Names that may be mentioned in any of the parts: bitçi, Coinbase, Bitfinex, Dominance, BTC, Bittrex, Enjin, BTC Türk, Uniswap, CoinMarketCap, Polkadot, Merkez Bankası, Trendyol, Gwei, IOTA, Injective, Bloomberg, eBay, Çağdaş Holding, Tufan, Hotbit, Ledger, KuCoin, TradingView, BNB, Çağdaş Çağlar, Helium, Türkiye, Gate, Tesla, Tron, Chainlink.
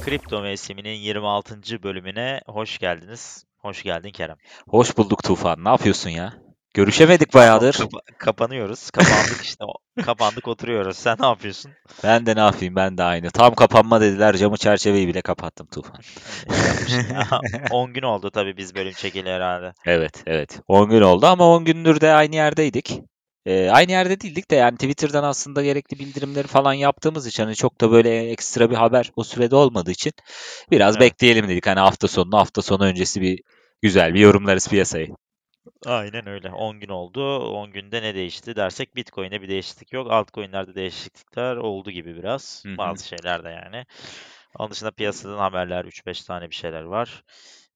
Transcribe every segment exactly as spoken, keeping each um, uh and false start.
Kripto mevsiminin yirmi altıncı bölümüne hoş geldiniz. Hoş geldin Kerem. Hoş bulduk Tufan. Ne yapıyorsun ya? Görüşemedik bayağıdır. Kapa- kapanıyoruz. Kapandık işte. Kapandık oturuyoruz. Sen ne yapıyorsun? Ben de ne yapayım? Ben de aynı. Tam kapanma dediler. Camı çerçeveyi bile kapattım Tufan. on gün oldu tabii biz bölüm çekeli herhalde. Evet. Evet. on gün oldu ama on gündür de aynı yerdeydik. Ee, aynı yerde değildik de yani Twitter'dan aslında gerekli bildirimleri falan yaptığımız için hani çok da böyle ekstra bir haber o sürede olmadığı için biraz evet. bekleyelim dedik. Hani hafta sonunu hafta sonu öncesi bir güzel bir yorumlarız piyasayı. Aynen öyle. on gün oldu. on günde ne değişti dersek Bitcoin'de bir değişiklik yok. Altcoin'lerde değişiklikler oldu gibi biraz. Hı-hı. Bazı şeylerde yani. Onun dışında piyasadan haberler üç beş tane bir şeyler var.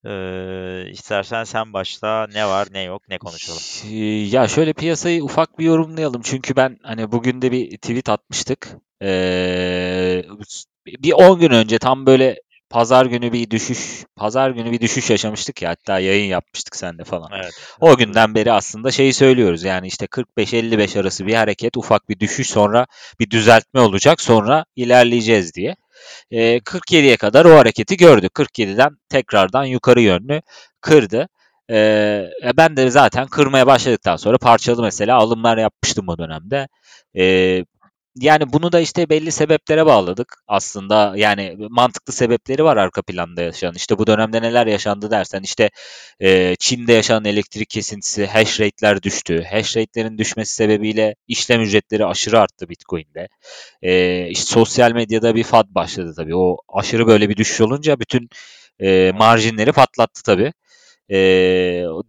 Ee, istersen sen başla, ne var ne yok ne konuşalım. Ya şöyle piyasayı ufak bir yorumlayalım çünkü ben hani bugün de bir tweet atmıştık ee, bir on gün önce tam böyle pazar günü bir düşüş pazar günü bir düşüş yaşamıştık ya, hatta yayın yapmıştık seninle falan. Evet. O günden beri aslında şeyi söylüyoruz yani işte kırk beş elli beş arası bir hareket, ufak bir düşüş, sonra bir düzeltme olacak, sonra ilerleyeceğiz diye. kırk yediye kadar o hareketi gördük. kırk yediden tekrardan yukarı yönlü kırdı. Ee, ben de zaten kırmaya başladıktan sonra parçalı mesela alımlar yapmıştım o dönemde. Ee, yani bunu da işte belli sebeplere bağladık aslında. Yani mantıklı sebepleri var arka planda yaşanan. İşte bu dönemde neler yaşandı dersen işte e, Çin'de yaşanan elektrik kesintisi, hash rate'ler düştü. Hash rate'lerin düşmesi sebebiyle işlem ücretleri aşırı arttı Bitcoin'de. E, işte sosyal medyada bir F A D başladı tabii. O aşırı böyle bir düşüş olunca bütün e, marjinleri patlattı tabii. E,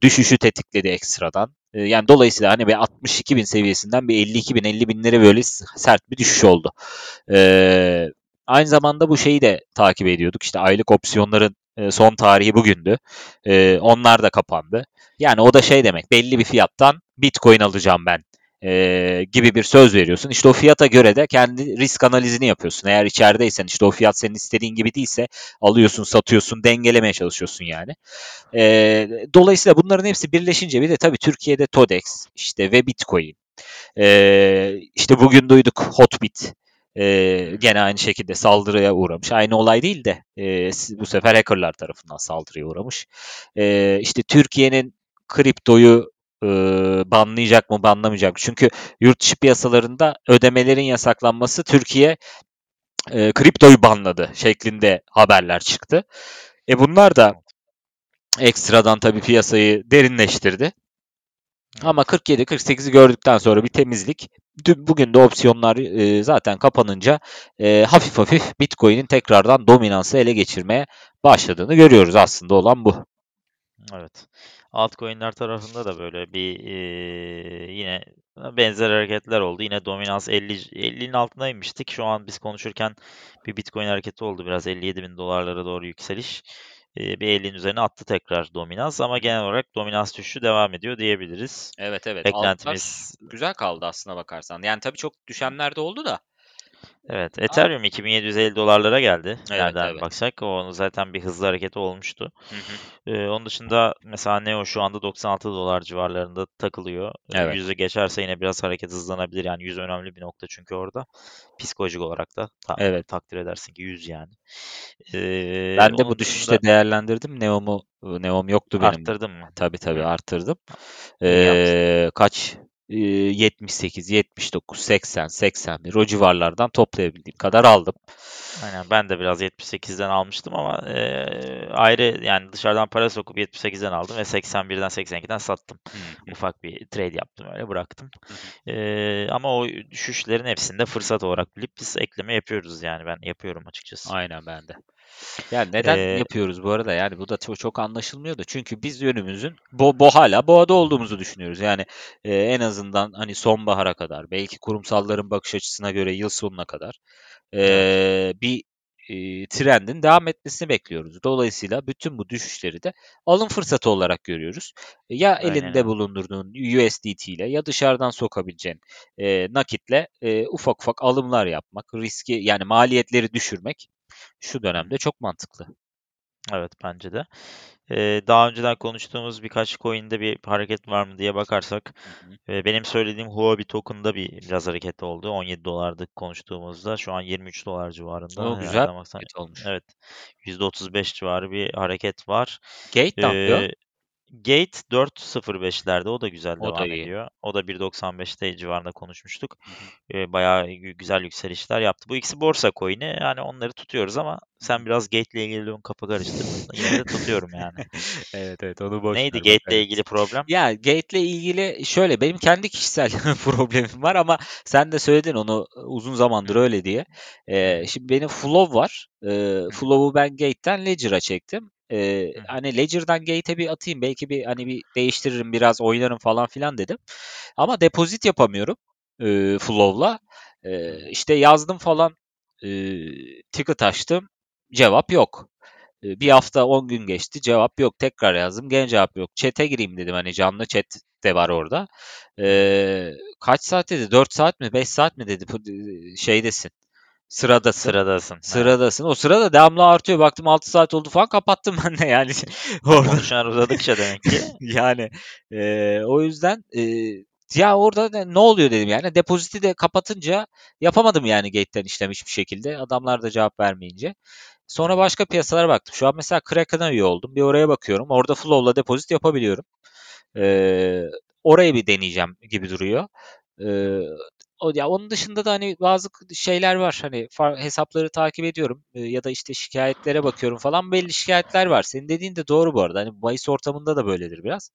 düşüşü tetikledi ekstradan. Yani dolayısıyla hani bir altmış iki bin seviyesinden bir elli iki bin elli binlere böyle sert bir düşüş oldu. Ee, aynı zamanda bu şeyi de takip ediyorduk. İşte aylık opsiyonların son tarihi bugündü. Ee, onlar da kapandı. Yani o da şey demek, belli bir fiyattan Bitcoin alacağım ben e, gibi bir söz veriyorsun. İşte o fiyata göre de kendi risk analizini yapıyorsun. Eğer içerideysen işte o fiyat senin istediğin gibi değilse alıyorsun, satıyorsun, dengelemeye çalışıyorsun yani. E, dolayısıyla bunların hepsi birleşince bir de tabii Türkiye'de Thodex işte ve Bitcoin. E, işte bugün duyduk Hotbit. Ee, gene aynı şekilde saldırıya uğramış. Aynı olay değil de e, bu sefer hackerlar tarafından saldırıya uğramış. E, işte Türkiye'nin kriptoyu e, banlayacak mı, banlamayacak mı? Çünkü yurt dışı piyasalarında ödemelerin yasaklanması Türkiye e, kriptoyu banladı şeklinde haberler çıktı. E bunlar da ekstradan tabii piyasayı derinleştirdi. Ama kırk yedi kırk sekizi gördükten sonra bir temizlik. Bugün de opsiyonlar zaten kapanınca hafif hafif Bitcoin'in tekrardan dominansı ele geçirmeye başladığını görüyoruz. Aslında olan bu. Evet. Altcoin'ler tarafında da böyle bir e, yine benzer hareketler oldu. Yine dominans elli, ellinin altındaymıştık. Şu an biz konuşurken bir Bitcoin hareketi oldu. Biraz elli yedi bin dolarlara doğru yükseliş. Bir ellinin üzerine attı tekrar dominans ama genel olarak dominans düşüşü devam ediyor diyebiliriz. Evet evet. Beklentimiz güzel kaldı aslına bakarsan. Yani tabii çok düşenler de oldu da. Evet. Ethereum Aa. iki bin yedi yüz elli dolarlara geldi. Evet, nereden evet. baksak. Onun zaten bir hızlı hareketi olmuştu. Hı hı. Ee, onun dışında mesela Neo şu anda doksan altı dolar civarlarında takılıyor. Evet. yüzü geçerse yine biraz hareket hızlanabilir. Yani yüz önemli bir nokta çünkü orada. Psikolojik olarak da ta- evet. takdir edersin ki yüz yani. Ee, ben de bu düşüşte değerlendirdim. Neo'mu Neo'm yoktu benim. Arttırdım mı? Tabii tabii arttırdım. Ee, kaç? yetmiş sekiz, yetmiş dokuz, seksen, seksen bir o civarlardan toplayabildiğim kadar aldım. Aynen, ben de biraz yetmiş sekizden almıştım ama e, ayrı yani dışarıdan para sokup yetmiş sekizden aldım ve seksen birden seksen ikiden sattım. Hmm. Ufak bir trade yaptım, öyle bıraktım. Hmm. E, ama o düşüşlerin hepsinde fırsat olarak bilip biz ekleme yapıyoruz yani, ben yapıyorum açıkçası. Aynen, ben de. Yani neden ee, yapıyoruz bu arada? Yani bu da çok, çok anlaşılmıyor da. Çünkü biz yönümüzün bo, bo hala boğada olduğumuzu düşünüyoruz. Yani e, en azından hani sonbahara kadar, belki kurumsalların bakış açısına göre yıl sonuna kadar e, bir e, trendin devam etmesini bekliyoruz. Dolayısıyla bütün bu düşüşleri de alım fırsatı olarak görüyoruz. Ya elinde aynen. bulundurduğun U S D T ile ya dışarıdan sokabileceğin e, nakitle e, ufak ufak alımlar yapmak, riski yani maliyetleri düşürmek şu dönemde çok mantıklı. Evet, bence de. Ee, daha önceden konuştuğumuz birkaç coin'de bir hareket var mı diye bakarsak, e, benim söylediğim Huobi token'da bir biraz hareket oldu. on yedi dolardı konuştuğumuzda. Şu an yirmi üç dolar civarında. O güzel. Baksan, olmuş. Evet. yüzde otuz beş civarı bir hareket var. Gate ne ee, yapıyor? Gate dört nokta sıfır beşlerde, o da güzel o devam da ediyor. O da bir doksan beşte civarında konuşmuştuk. Ee, bayağı güzel yükselişler yaptı. Bu ikisi borsa coin'i. Yani onları tutuyoruz ama sen biraz Gate ile ilgili kafa karıştırdın. Yine de tutuyorum yani. evet evet onu boş. Neydi Gate ile ilgili problem? Ya Gate ile ilgili şöyle, benim kendi kişisel problemim var ama sen de söyledin onu uzun zamandır öyle diye. Ee, şimdi benim Flow var. Ee, Flow'u ben Gate'den Ledger'a çektim. Ee, hani Ledger'dan Gate'e bir atayım, belki bir hani bir değiştiririm, biraz oynarım falan filan dedim. Ama depozit yapamıyorum e, Flow'la. E, işte yazdım falan, e, ticket açtım, cevap yok. E, bir hafta on gün geçti, cevap yok. Tekrar yazdım, gene cevap yok. Chat'e gireyim dedim, hani canlı chat de var orada. E, kaç saat dedi? dört saat mi? beş saat mi dedi? Şeydesin. Sıradasın. Sıradasın. Sıradasın. Evet. O sırada devamlı artıyor. Baktım altı saat oldu falan, kapattım ben de yani. Konuşan uzadıkça demek ki. yani e, o yüzden e, ya orada ne oluyor dedim yani. Depoziti de kapatınca yapamadım yani Gate'den işlem hiçbir şekilde. Adamlar da cevap vermeyince. Sonra başka piyasalara baktım. Şu an mesela Kraken'a üye oldum. Bir oraya bakıyorum. Orada Flow'la depozit yapabiliyorum. E, orayı bir deneyeceğim gibi duruyor. E, Ya onun dışında da hani bazı şeyler var, hani hesapları takip ediyorum ya da işte şikayetlere bakıyorum falan, belli şikayetler var. Senin dediğin de doğru bu arada, hani bahis ortamında da böyledir biraz.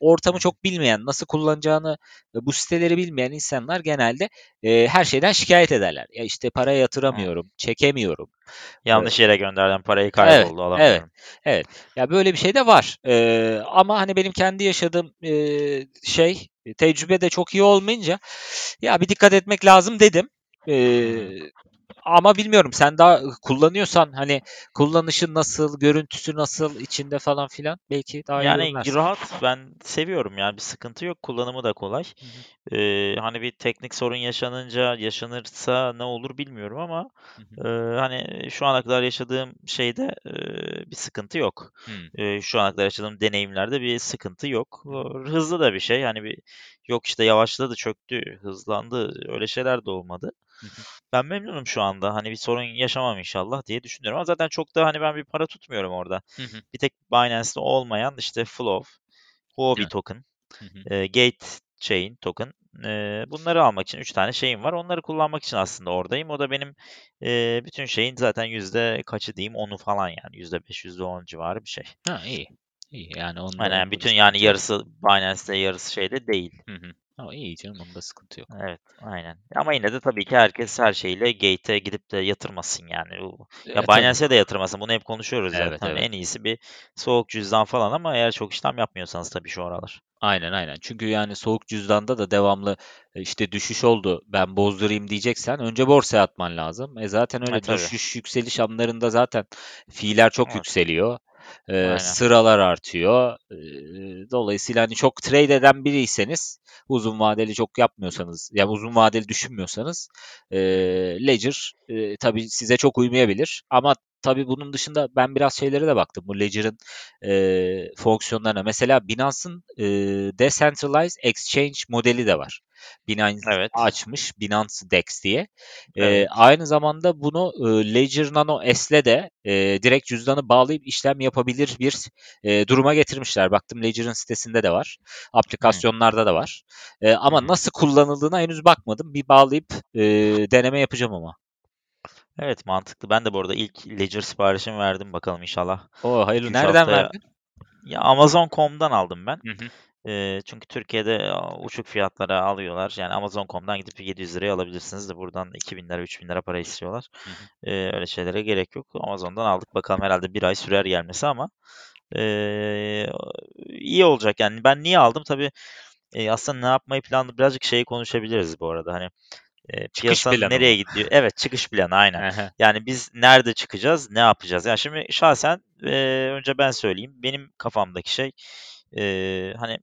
Ortamı çok bilmeyen, nasıl kullanacağını bu siteleri bilmeyen insanlar genelde e, her şeyden şikayet ederler. Ya işte para yatıramıyorum, hmm. çekemiyorum. Yanlış yere gönderdim, parayı kayboldu, alamıyorum. Evet, evet. Ya böyle bir şey de var. Ee, ama hani benim kendi yaşadığım e, şey, tecrübe de çok iyi olmayınca ya bir dikkat etmek lazım dedim. Ee, ama bilmiyorum, sen daha kullanıyorsan hani kullanışı nasıl, görüntüsü nasıl, içinde falan filan belki daha iyi yani olurlar. Rahat, ben seviyorum yani, bir sıkıntı yok, kullanımı da kolay. Hı hı. Ee, hani bir teknik sorun yaşanınca yaşanırsa ne olur bilmiyorum ama hı hı. E, hani şu ana kadar yaşadığım şeyde e, bir sıkıntı yok. E, şu ana kadar yaşadığım deneyimlerde bir sıkıntı yok. Hızlı da bir şey hani, bir yok işte yavaşladı, çöktü, hızlandı, öyle şeyler de olmadı. Ben memnunum şu anda. Hani bir sorun yaşamam inşallah diye düşünüyorum. Ama zaten çok da hani ben bir para tutmuyorum orada. Hı hı. Bir tek Binance'de olmayan işte Flow, Huobi evet. token, hı hı. E, Gate chain token. E, bunları almak için üç tane şeyim var. Onları kullanmak için aslında oradayım. O da benim e, bütün şeyin zaten yüzde kaçı diyeyim, onu falan yani. yüzde beş, yüzde on civarı bir şey. Ha iyi. İyi yani ondan. Aynen yani bütün yani yarısı Binance'de, yarısı şeyde değil. Hı hı. Ama iyi canım, onda sıkıntı yok. Evet, aynen. Ama yine de tabii ki herkes her şeyle Gate'e gidip de yatırmasın yani. Ya e, Binance'e de yatırmasın. Bunu hep konuşuyoruz evet, zaten. Evet. En iyisi bir soğuk cüzdan falan, ama eğer çok işlem yapmıyorsanız tabii şu aralar. Aynen aynen. Çünkü yani soğuk cüzdanda da devamlı işte düşüş oldu, ben bozdurayım diyeceksen önce borsaya atman lazım. E zaten öyle ha, düşüş yükseliş anlarında zaten fiiller çok evet. yükseliyor. E, sıralar artıyor. E, dolayısıyla hani çok trade eden biriyseniz, uzun vadeli çok yapmıyorsanız, ya yani uzun vadeli düşünmüyorsanız e, Ledger e, tabii size çok uymayabilir. Ama tabii bunun dışında ben biraz şeylere de baktım. Bu Ledger'ın e, fonksiyonlarına. Mesela Binance'ın e, Decentralized Exchange modeli de var. Binance evet. açmış. Binance Dex diye. Evet. E, aynı zamanda bunu e, Ledger Nano S'le de e, direkt cüzdanı bağlayıp işlem yapabilir bir e, duruma getirmişler. Baktım Ledger'ın sitesinde de var. Aplikasyonlarda hmm. da var. E, ama hmm. nasıl kullanıldığına henüz bakmadım. Bir bağlayıp e, deneme yapacağım ama. Evet, mantıklı. Ben de bu arada ilk Ledger siparişimi verdim, bakalım inşallah. Oo, hayırlı. Nereden verdin? Ya Amazon nokta com'dan aldım ben. Hı hı. E, çünkü Türkiye'de uçuk fiyatlara alıyorlar. Yani Amazon nokta com'dan gidip yedi yüz liraya alabilirsiniz de buradan iki bin lira, üç bin lira para istiyorlar. Hı hı. E, öyle şeylere gerek yok. Amazon'dan aldık. Bakalım, herhalde bir ay sürer gelmesi ama e, iyi olacak. Yani ben niye aldım? Tabii e, aslında ne yapmayı planlı birazcık şeyi konuşabiliriz bu arada. Hani E, piyasa nereye gidiyor? Evet, çıkış planı aynen. Yani biz nerede çıkacağız, ne yapacağız? Yani şimdi şahsen e, önce ben söyleyeyim. Benim kafamdaki şey e, hani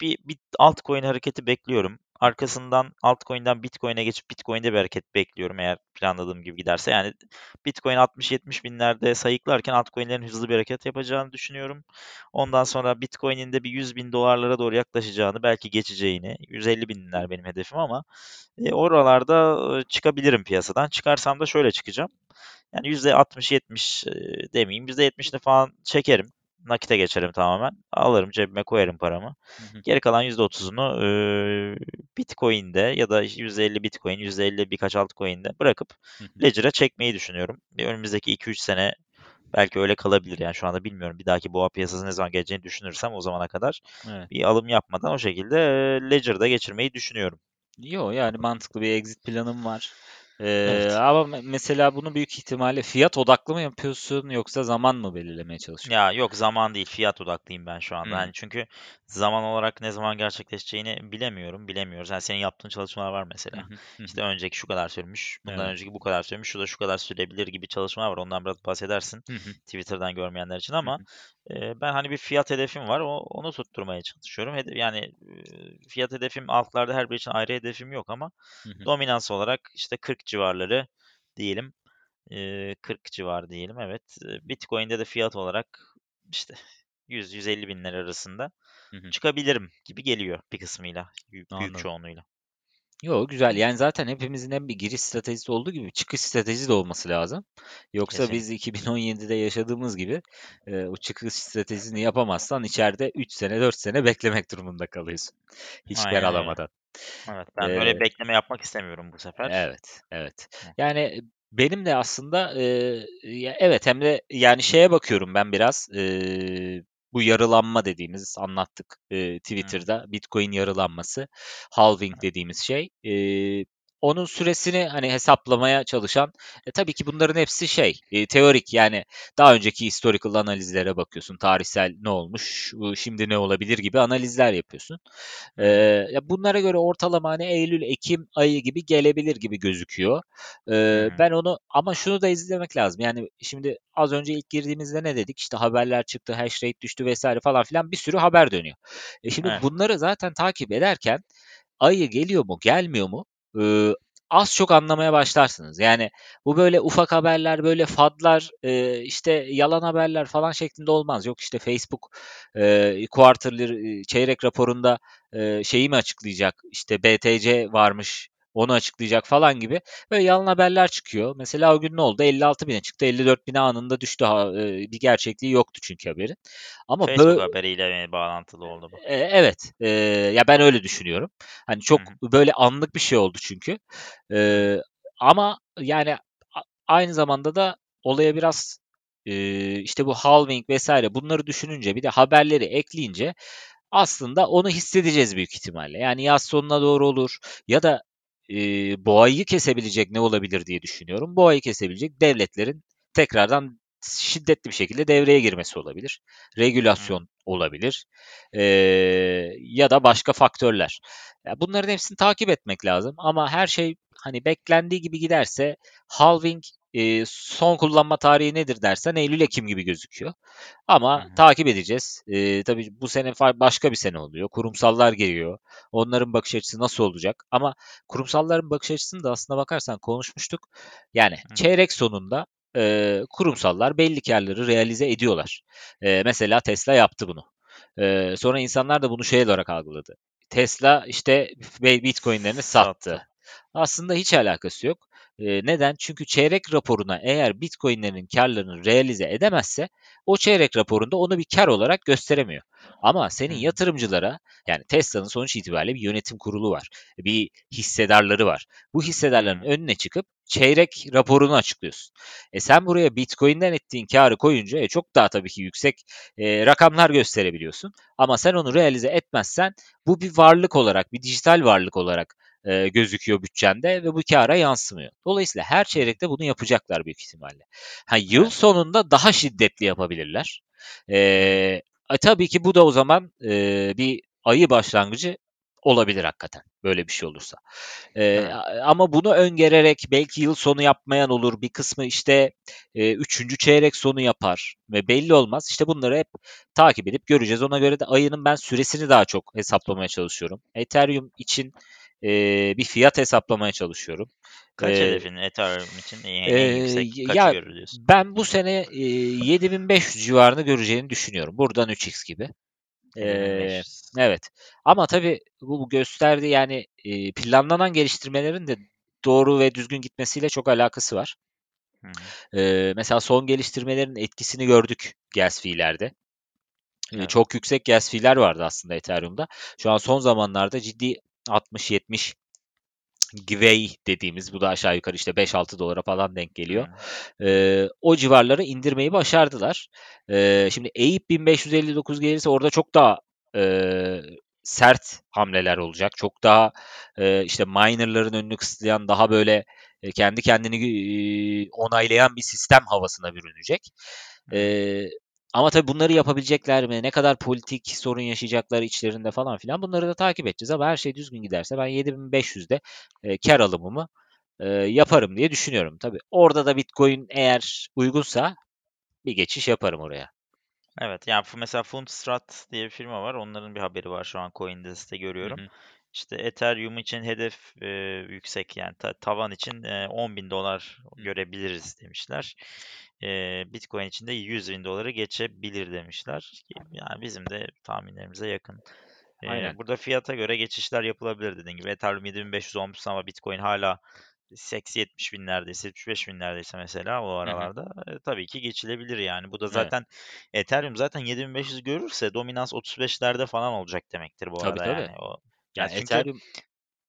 bir, bir altcoin hareketi bekliyorum. Arkasından altcoin'den Bitcoin'e geçip Bitcoin'de bir hareket bekliyorum eğer planladığım gibi giderse. Yani Bitcoin altmış yetmiş binlerde sayıklarken altcoin'lerin hızlı bir hareket yapacağını düşünüyorum. Ondan sonra Bitcoin'in de bir yüz bin dolarlara doğru yaklaşacağını, belki geçeceğini, yüz elli binler benim hedefim ama e, oralarda çıkabilirim piyasadan. Çıkarsam da şöyle çıkacağım. Yani yüzde altmış yetmiş demeyeyim, yüzde yetmişini falan çekerim. Nakite geçerim tamamen. Alırım, cebime koyarım paramı. Hı hı. Geri kalan yüzde otuzunu e, Bitcoin'de ya da yüzde elli Bitcoin, yüzde elli birkaç altcoin'de bırakıp hı hı. Ledger'a çekmeyi düşünüyorum. Bir önümüzdeki iki üç sene belki öyle kalabilir. Yani şu anda bilmiyorum. Bir dahaki boğa piyasası ne zaman geleceğini düşünürsem o zamana kadar evet. bir alım yapmadan o şekilde Ledger'da geçirmeyi düşünüyorum. Yo, yani mantıklı bir exit planım var. Ee, evet. Ama mesela bunu büyük ihtimalle fiyat odaklı mı yapıyorsun yoksa zaman mı belirlemeye çalışıyorsun? Ya yok, zaman değil, fiyat odaklıyım ben şu anda. Hmm. Yani çünkü zaman olarak ne zaman gerçekleşeceğini bilemiyorum, bilemiyoruz. Yani senin yaptığın çalışmalar var mesela. İşte önceki şu kadar sürmüş, bundan evet. önceki bu kadar sürmüş, şu da şu kadar sürebilir gibi çalışmalar var. Ondan biraz bahsedersin Twitter'dan görmeyenler için ama e, ben hani bir fiyat hedefim var, o, onu tutturmaya çalışıyorum. Hedef, yani e, fiyat hedefim altlarda her biri için ayrı hedefim yok ama dominans olarak işte kırk civarları diyelim, kırk civar diyelim, evet. Bitcoin'de de fiyat olarak işte yüz yüz elli binler arasında hı hı. çıkabilirim gibi geliyor bir kısmıyla, büyük, büyük çoğunluğuyla. Yo, güzel. Yani zaten hepimizin hem bir giriş stratejisi olduğu gibi çıkış stratejisi de olması lazım. Yoksa kesinlikle. Biz iki bin on yedide yaşadığımız gibi e, o çıkış stratejisini yapamazsan içeride üç sene dört sene beklemek durumunda kalıyorsun. Hiç aynen, yer alamadan. Evet, ben ee, böyle bekleme yapmak istemiyorum bu sefer. Evet, evet. Yani benim de aslında e, evet, hem de yani şeye bakıyorum ben biraz e, bu yarılanma dediğimiz, anlattık e, Twitter'da hmm. Bitcoin yarılanması, halving dediğimiz şey. E, onun süresini hani hesaplamaya çalışan, e, tabii ki bunların hepsi şey e, teorik, yani daha önceki historical analizlere bakıyorsun, tarihsel ne olmuş, şimdi ne olabilir gibi analizler yapıyorsun. E, ya bunlara göre ortalama hani Eylül-Ekim ayı gibi gelebilir gibi gözüküyor. E, hmm. Ben onu, ama şunu da izlemek lazım. Yani şimdi az önce ilk girdiğimizde ne dedik? İşte haberler çıktı, hash rate düştü vesaire falan filan, bir sürü haber dönüyor. E, şimdi evet. bunları zaten takip ederken ayı geliyor mu, gelmiyor mu? Ee, az çok anlamaya başlarsınız. Yani bu böyle ufak haberler, böyle fadlar, e, işte yalan haberler falan şeklinde olmaz. Yok işte Facebook e, quarterly, çeyrek raporunda e, şeyi mi açıklayacak? İşte B T C varmış, onu açıklayacak falan gibi. Böyle yalan haberler çıkıyor. Mesela o gün ne oldu? elli altı bine çıktı. elli dört bine anında düştü. Bir gerçekliği yoktu çünkü haberin. Ama Facebook böyle... haberiyle bağlantılı oldu bu. E, evet. E, ya ben öyle düşünüyorum. Hani çok Hı-hı. böyle anlık bir şey oldu çünkü. E, ama yani aynı zamanda da olaya biraz e, işte bu halving vesaire, bunları düşününce bir de haberleri ekleyince aslında onu hissedeceğiz büyük ihtimalle. Yani yaz sonuna doğru olur ya da E, boğayı kesebilecek ne olabilir diye düşünüyorum. Boğayı kesebilecek devletlerin tekrardan şiddetli bir şekilde devreye girmesi olabilir. Regülasyon hmm. olabilir. E, ya da başka faktörler. Bunların hepsini takip etmek lazım. Ama her şey hani beklendiği gibi giderse halving e, son kullanma tarihi nedir dersen Eylül-Ekim gibi gözüküyor. Ama hmm. takip edeceğiz. E, tabii bu sene başka bir sene oluyor. Kurumsallar geliyor. Onların bakış açısı nasıl olacak? Ama kurumsalların bakış açısını da aslına bakarsan konuşmuştuk. Yani hmm. çeyrek sonunda E, kurumsallar belli karları realize ediyorlar. E, mesela Tesla yaptı bunu. E, sonra insanlar da bunu şey olarak algıladı. Tesla işte Bitcoin'lerini sattı. Aslında hiç alakası yok. E, neden? Çünkü çeyrek raporuna eğer Bitcoin'lerin karlarını realize edemezse o çeyrek raporunda onu bir kar olarak gösteremiyor. Ama senin yatırımcılara, yani Tesla'nın sonuç itibariyle bir yönetim kurulu var. Bir hissedarları var. Bu hissedarların önüne çıkıp çeyrek raporunu açıklıyorsun. E sen buraya Bitcoin'den ettiğin karı koyunca e çok daha tabii ki yüksek e, rakamlar gösterebiliyorsun. Ama sen onu realize etmezsen bu bir varlık olarak, bir dijital varlık olarak e, gözüküyor bütçende ve bu kâra yansımıyor. Dolayısıyla her çeyrekte bunu yapacaklar büyük ihtimalle. Ha, yıl sonunda daha şiddetli yapabilirler. E, e, tabii ki bu da o zaman e, bir ayı başlangıcı olabilir hakikaten. Böyle bir şey olursa. Ee, hmm. Ama bunu öngörerek belki yıl sonu yapmayan olur. Bir kısmı işte e, üçüncü çeyrek sonu yapar. Ve belli olmaz. İşte bunları hep takip edip göreceğiz. Ona göre de ayının ben süresini daha çok hesaplamaya çalışıyorum. Ethereum için e, bir fiyat hesaplamaya çalışıyorum. Kaç ee, hedefin Ethereum için en e, yüksek kaçı görülüyorsun? Ben bu sene e, yedi bin beş yüz civarını göreceğini düşünüyorum. Buradan üç x gibi. Ee, evet. Ama tabii bu gösterdi yani e, planlanan geliştirmelerin de doğru ve düzgün gitmesiyle çok alakası var. Ee, mesela son geliştirmelerin etkisini gördük gas fee'lerde. Evet. Çok yüksek gas fee'ler vardı aslında Ethereum'da. Şu an son zamanlarda ciddi altmış yetmiş Gwei dediğimiz, bu da aşağı yukarı işte beş altı dolara falan denk geliyor. Hmm. Ee, o civarları indirmeyi başardılar. Ee, şimdi E I P bin beş yüz elli dokuz gelirse orada çok daha e, sert hamleler olacak. Çok daha e, işte minerların önünü kısıtlayan, daha böyle e, kendi kendini e, onaylayan bir sistem havasına bürünecek. E, ama tabii bunları yapabilecekler mi? Ne kadar politik sorun yaşayacaklar içlerinde falan filan, bunları da takip edeceğiz. Ama her şey düzgün giderse ben yedi bin beş yüzde e, kar alımımı e, yaparım diye düşünüyorum. Tabii orada da Bitcoin eğer uygunsa bir geçiş yaparım oraya. Evet, yani mesela Fundstrat diye bir firma var. Onların bir haberi var şu an CoinDesk'te görüyorum. Hı hı. İşte Ethereum için hedef e, yüksek, yani ta, tavan için e, on bin dolar görebiliriz demişler. E, Bitcoin için de yüz bin doları geçebilir demişler. Yani bizim de tahminlerimize yakın. E, Aynen. Burada fiyata göre geçişler yapılabilir dediğin gibi. Ethereum yedi bin beş yüz olmuş ama Bitcoin hala seksen yetmiş binlerdeyse, yetmiş beş binlerdeyse mesela o aralarda, hı hı, tabii ki geçilebilir yani. Bu da zaten, evet, Ethereum zaten yedi bin beş yüz görürse Dominance otuz beşlerde falan olacak demektir bu arada, tabii, tabii. Yani. O, yani çünkü, Ethereum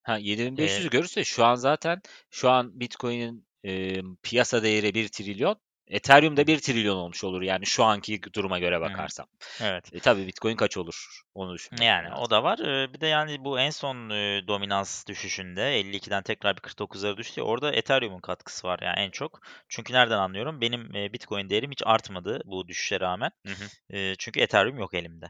ha, yedi bin beş yüz e, görürse şu an zaten şu an Bitcoin'in e, piyasa değeri bir trilyon, Ethereum'da bir trilyon olmuş olur yani şu anki duruma göre bakarsam. Evet. E, tabii Bitcoin kaç olur onu düşünüyorum. Yani lazım. O da var. Bir de yani bu en son e, Dominans düşüşünde elli ikiden tekrar bir kırk dokuzlara düştü. Orada Ethereum'un katkısı var yani en çok. Çünkü nereden anlıyorum? Benim e, Bitcoin değerim hiç artmadı bu düşüşe rağmen. Hı hı. E, çünkü Ethereum yok elimde.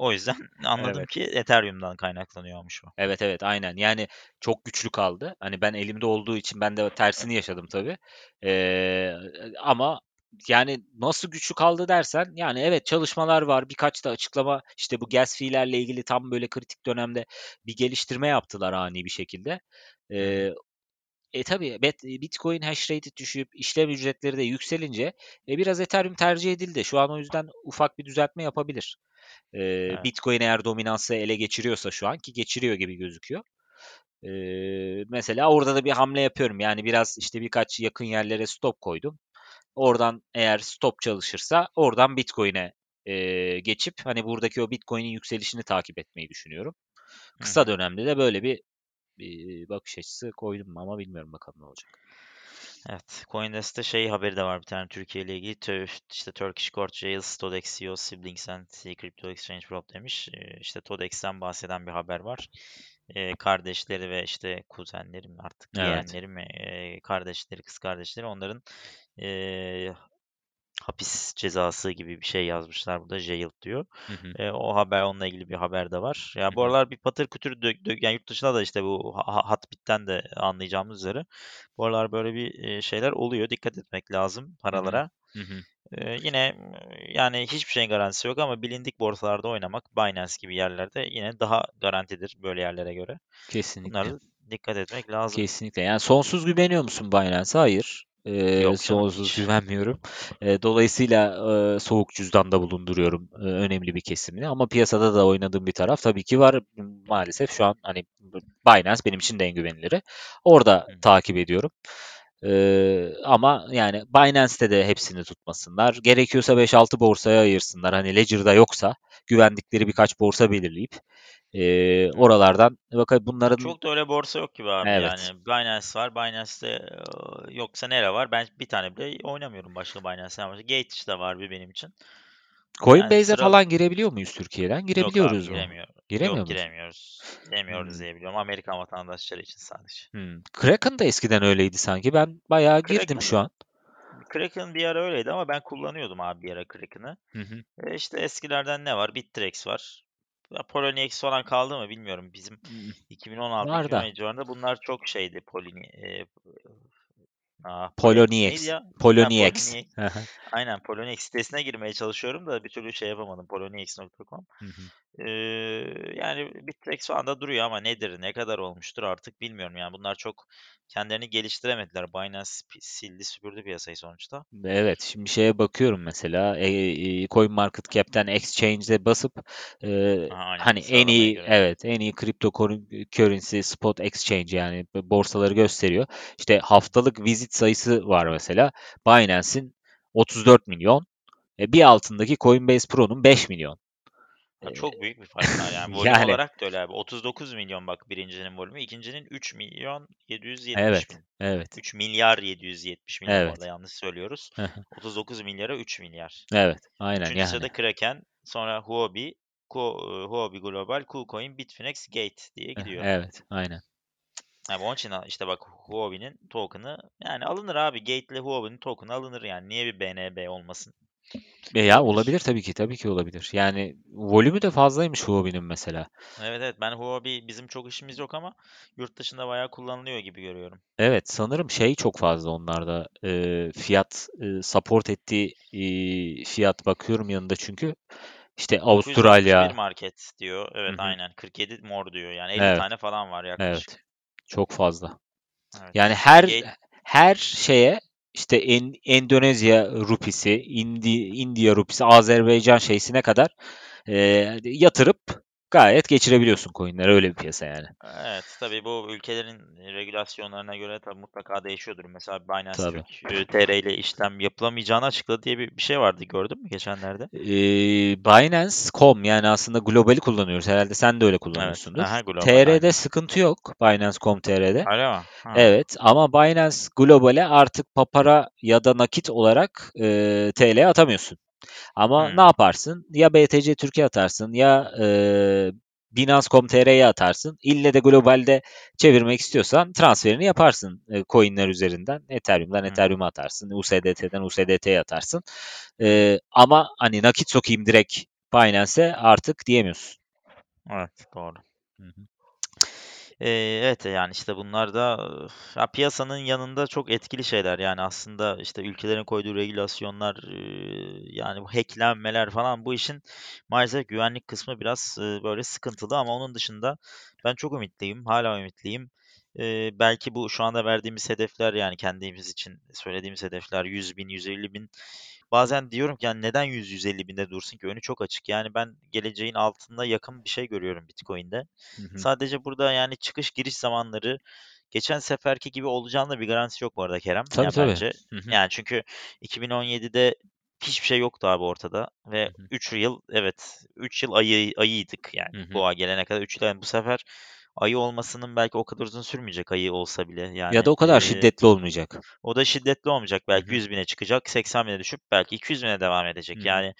O yüzden anladım, evet, ki Ethereum'dan kaynaklanıyormuş bu. Evet evet aynen. Yani çok güçlü kaldı. Hani ben elimde olduğu için ben de tersini yaşadım tabii. Ee, ama yani nasıl güçlü kaldı dersen, yani evet çalışmalar var. Birkaç da açıklama, işte bu gas fee'lerle ilgili tam böyle kritik dönemde bir geliştirme yaptılar ani bir şekilde. Ee, E tabii Bitcoin hash rate düşüp işlem ücretleri de yükselince e, biraz Ethereum tercih edildi. Şu an o yüzden ufak bir düzeltme yapabilir. E, evet. Bitcoin eğer dominansı ele geçiriyorsa şu an, ki geçiriyor gibi gözüküyor. E, mesela orada da bir hamle yapıyorum. Yani biraz işte birkaç yakın yerlere stop koydum. Oradan eğer stop çalışırsa oradan Bitcoin'e e, geçip hani buradaki o Bitcoin'in yükselişini takip etmeyi düşünüyorum. Kısa, hı, dönemde de böyle bir Bir bakış açısı koydum ama bilmiyorum bakalım ne olacak. Evet. CoinDesk'te şey haberi de var bir tane Türkiye ile ilgili. Tö işte Turkish Court Jails, Thodex C E O, Siblings and Crypto Exchange Prop demiş. İşte Thodex'ten bahseden bir haber var. E, kardeşleri ve işte kuzenleri mi artık, yeğenleri mi, e, kardeşleri, kız kardeşleri, onların e, hapis cezası gibi bir şey yazmışlar burada, jail diyor. Hı hı. E, o haber, onunla ilgili bir haber de var. Ya yani bu aralar bir patır kütür dök, dök yani yurt dışına da işte bu Hotbit'ten de anlayacağımız üzere bu aralar böyle bir şeyler oluyor. Dikkat etmek lazım paralara. Hı hı. E, yine yani hiçbir şeyin garantisi yok ama bilindik borsalarda oynamak, Binance gibi yerlerde yine daha garantidir böyle yerlere göre. Kesinlikle. Bunlara dikkat etmek lazım. Kesinlikle. Yani sonsuz güveniyor musun Binance'a? Hayır. Ee, sonsuz güvenmiyorum. Ee, dolayısıyla e, soğuk cüzdanda bulunduruyorum e, önemli bir kesimini. Ama piyasada da oynadığım bir taraf tabii ki var. Maalesef şu an hani Binance benim için de en güveniliri. Orada, hı, takip ediyorum. Ee, ama yani Binance'te de hepsini tutmasınlar. Gerekiyorsa beş altı borsaya ayırsınlar. Hani Ledger'da yoksa güvendikleri birkaç borsa belirleyip e, oralardan bakın bunların... Çok da öyle borsa yok gibi abi. Evet. Yani Binance var. Binance'te yoksa nere var? Ben bir tane bile oynamıyorum başka Binance'ten. Gate işte var bir benim için. Coinbase'e yani sıra... falan girebiliyor muyuz Türkiye'den? Girebiliyoruz mu? Giremiyor. Giremiyor Yok, giremiyoruz. Giremiyoruz hmm. diye biliyorum. Amerikan vatandaşları için sadece. Hmm. Kraken da eskiden öyleydi sanki. Ben bayağı Kraken girdim şu an. Kraken bir ara öyleydi ama ben kullanıyordum abi bir ara Kraken'ı. E işte eskilerden ne var? Bittrex var. Poloniex falan kaldı mı bilmiyorum. Bizim hmm. iki bin on altı civarında bunlar çok şeydi. Polini... E, Aa, Poloniex. Ya? Poloniex. Ha, Poloniex. Aynen, Poloniex sitesine girmeye çalışıyorum da bir türlü şey yapamadım. Poloniex nokta com ee, yani Bittrex şu anda duruyor ama nedir, ne kadar olmuştur artık bilmiyorum. Yani bunlar çok kendilerini geliştiremediler. Binance sildi süpürdü piyasayı sonuçta. Evet, şimdi şeye bakıyorum mesela e, e, Coin Market Cap'ten Exchange'e basıp e, ha, hani en iyi göre. Evet, en iyi kripto currency spot exchange yani borsaları gösteriyor. İşte haftalık visit sayısı var mesela. Binance'in otuz dört milyon. E, bir altındaki Coinbase Pro'nun beş milyon. Ya çok büyük bir fark var yani. Volüm yani, olarak da öyle abi. otuz dokuz milyon bak birincinin volümü. İkincinin üç milyon yedi yüz yetmiş evet, bin. Evet. üç milyar yedi yüz yetmiş milyon evet. Orada yanlış söylüyoruz. otuz dokuz milyara üç milyar. Evet. Aynen. Üçüncü yani. Sırada Kraken. Sonra Huobi. Huobi Global. KuCoin, Bitfinex, Gate diye gidiyor. Evet. Aynen. Yani onun için işte bak Huobi'nin token'ı yani alınır abi. Gate ile Huobi'nin token'ı alınır yani. Niye bir B N B olmasın? E ya olabilir tabii ki. Tabii ki olabilir. Yani volümü de fazlaymış Huobi'nin mesela. Evet evet. Ben Huobi bizim çok işimiz yok ama yurt dışında bayağı kullanılıyor gibi görüyorum. Evet. Sanırım şey çok fazla onlarda. E, fiyat e, support ettiği e, fiyat bakıyorum yanında çünkü. İşte Avustralya. Bir market diyor. Evet. Hı-hı. Aynen. kırk yedi mor diyor. Yani elli evet. tane falan var yaklaşık. Evet. Çok fazla. Evet. Yani her Gate... her şeye işte en, Endonezya rupisi, Indi, India rupisi, Azerbaycan şeysine kadar e, yatırıp gayet geçirebiliyorsun coinleri. Öyle bir piyasa yani. Evet. Tabii bu ülkelerin regülasyonlarına göre tabii mutlaka değişiyordur. Mesela Binance tabii. Türk T R ile işlem yapılamayacağını açıkladı diye bir, bir şey vardı. Gördün mü geçenlerde? Ee, Binance nokta com yani aslında globali kullanıyoruz. Herhalde sen de öyle kullanıyorsundur. Evet. Aha, global, T R'de aynen. Sıkıntı yok. Binance nokta com T R'de. Öyle mi? Ha. Evet. Ama Binance globale artık papara ya da nakit olarak e, T L atamıyorsun. Ama hmm. ne yaparsın? Ya B T C Türkiye atarsın ya e, Binance nokta com.tr'ye atarsın. İlle de globalde çevirmek istiyorsan transferini yaparsın e, coinler üzerinden. Ethereum'dan hmm. Ethereum'a atarsın. U S D T'den U S D T'ye atarsın. E, ama hani nakit sokayım direkt Binance'e artık diyemiyorsun. Evet doğru. Hı hı. Evet yani işte bunlar da ya piyasanın yanında çok etkili şeyler yani aslında işte ülkelerin koyduğu regülasyonlar yani bu hacklenmeler falan bu işin maalesef güvenlik kısmı biraz böyle sıkıntılı ama onun dışında ben çok ümitliyim, hala ümitliyim. Ee, belki bu şu anda verdiğimiz hedefler yani kendimiz için söylediğimiz hedefler yüz bin, yüz elli bin. Bazen diyorum ki yani neden yüz, yüz elli binde dursun ki? Önü çok açık. Yani ben geleceğin altında yakın bir şey görüyorum Bitcoin'de. Hı hı. Sadece burada yani çıkış giriş zamanları geçen seferki gibi olacağına bir garantisi yok bu arada Kerem. Tabii yani tabii. Bence. Hı hı. Yani çünkü iki bin on yedide hiçbir şey yoktu abi ortada ve hı hı. üç yıl evet üç yıl ayı, ayıydık yani hı hı. boğa gelene kadar üç yıl yani bu sefer ayı olmasının belki o kadar uzun sürmeyecek ayı olsa bile. Yani, ya da o kadar e, şiddetli olmayacak. O da şiddetli olmayacak. Belki Hı-hı. yüz bine çıkacak, seksen bine düşüp belki iki yüz bine devam edecek. Hı-hı. Yani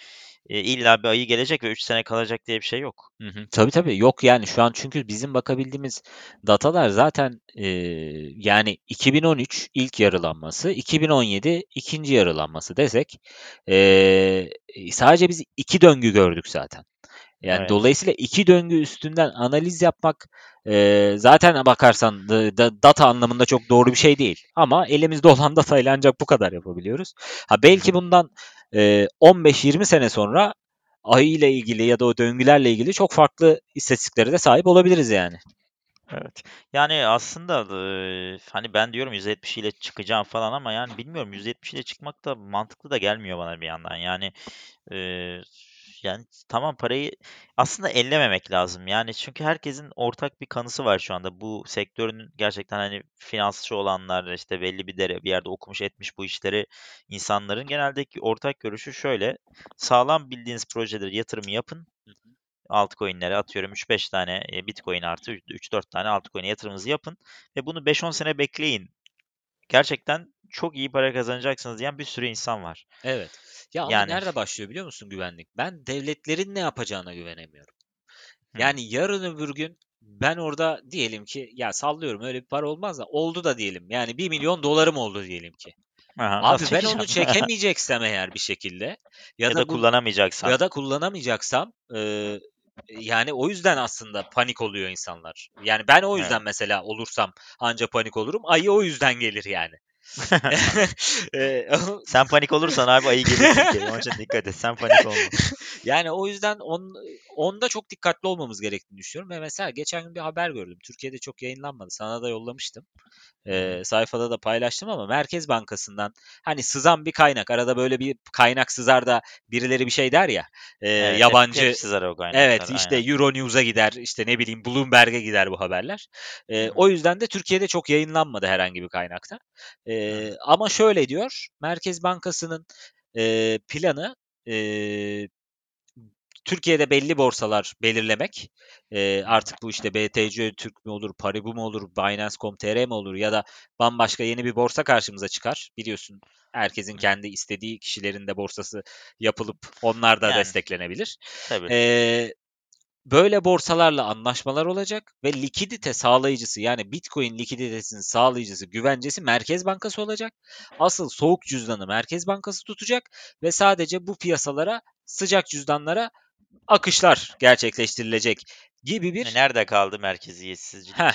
e, illa bir ayı gelecek ve üç sene kalacak diye bir şey yok. Hı-hı. Tabii tabii yok yani şu an çünkü bizim bakabildiğimiz datalar zaten e, yani iki bin on üç ilk yarılanması, iki bin on yedi ikinci yarılanması desek e, sadece biz iki döngü gördük zaten. Yani evet. Dolayısıyla iki döngü üstünden analiz yapmak e, zaten bakarsan da, da, data anlamında çok doğru bir şey değil. Ama elimizde olan datayla ancak bu kadar yapabiliyoruz. Ha belki bundan e, on beş yirmi sene sonra ayı ile ilgili ya da o döngülerle ilgili çok farklı istatistiklere de sahip olabiliriz yani. Evet. Yani aslında e, hani ben diyorum yüz yetmiş ile çıkacağım falan ama yani bilmiyorum yüz yetmiş ile çıkmak da mantıklı da gelmiyor bana bir yandan. Yani e, yani tamam parayı aslında ellememek lazım. Yani çünkü herkesin ortak bir kanısı var şu anda. Bu sektörün gerçekten hani finansçı olanlar işte belli bir, dere, bir yerde okumuş etmiş bu işleri insanların geneldeki ortak görüşü şöyle. Sağlam bildiğiniz projelere yatırımı yapın. Altcoin'lere atıyorum üç beş tane Bitcoin artı üç dört tane altcoin'e yatırımınızı yapın. Ve bunu beş on sene bekleyin. Gerçekten çok iyi para kazanacaksınız diyen bir sürü insan var. Evet. Ya ama yani, nerede başlıyor biliyor musun güvenlik? Ben devletlerin ne yapacağına güvenemiyorum. Yani hı. yarın öbür gün ben orada diyelim ki ya sallıyorum öyle bir para olmaz da oldu da diyelim. Yani bir milyon dolarım oldu diyelim ki. Aha, abi ben onu çekemeyeceksem eğer bir şekilde ya, ya da, da bu, kullanamayacaksam ya da kullanamayacaksam e, yani o yüzden aslında panik oluyor insanlar. Yani ben o yüzden evet. mesela olursam anca panik olurum. Ayı o yüzden gelir yani. Sen panik olursan abi ayı gelir Türkiye'ye. Onun için dikkat et. Sen panik olma. Yani o yüzden on, onda çok dikkatli olmamız gerektiğini düşünüyorum. Ve mesela geçen gün bir haber gördüm. Türkiye'de çok yayınlanmadı. Sana da yollamıştım. E, sayfada da paylaştım ama Merkez Bankası'ndan hani sızan bir kaynak. Arada böyle bir kaynak sızar da birileri bir şey der ya. E, evet, yabancı. Hep, hep sızar o kaynak. Evet sızar, işte aynen. Euro News'a gider. İşte ne bileyim Bloomberg'e gider bu haberler. E, o yüzden de Türkiye'de çok yayınlanmadı herhangi bir kaynakta. E, evet. Ama şöyle diyor. Merkez Bankası'nın e, planı e, Türkiye'de belli borsalar belirlemek, e, artık bu işte B T C Türk mü olur, Paribu mu olur, Binance nokta com nokta tr mi olur ya da bambaşka yeni bir borsa karşımıza çıkar. Biliyorsun herkesin kendi istediği kişilerin de borsası yapılıp onlar da yani, desteklenebilir. Tabii. E, böyle borsalarla anlaşmalar olacak ve likidite sağlayıcısı yani Bitcoin likiditesinin sağlayıcısı, güvencesi Merkez Bankası olacak. Asıl soğuk cüzdanı Merkez Bankası tutacak ve sadece bu piyasalara, sıcak cüzdanlara akışlar gerçekleştirilecek gibi bir... Nerede kaldı merkeziyetsizcilik? Heh,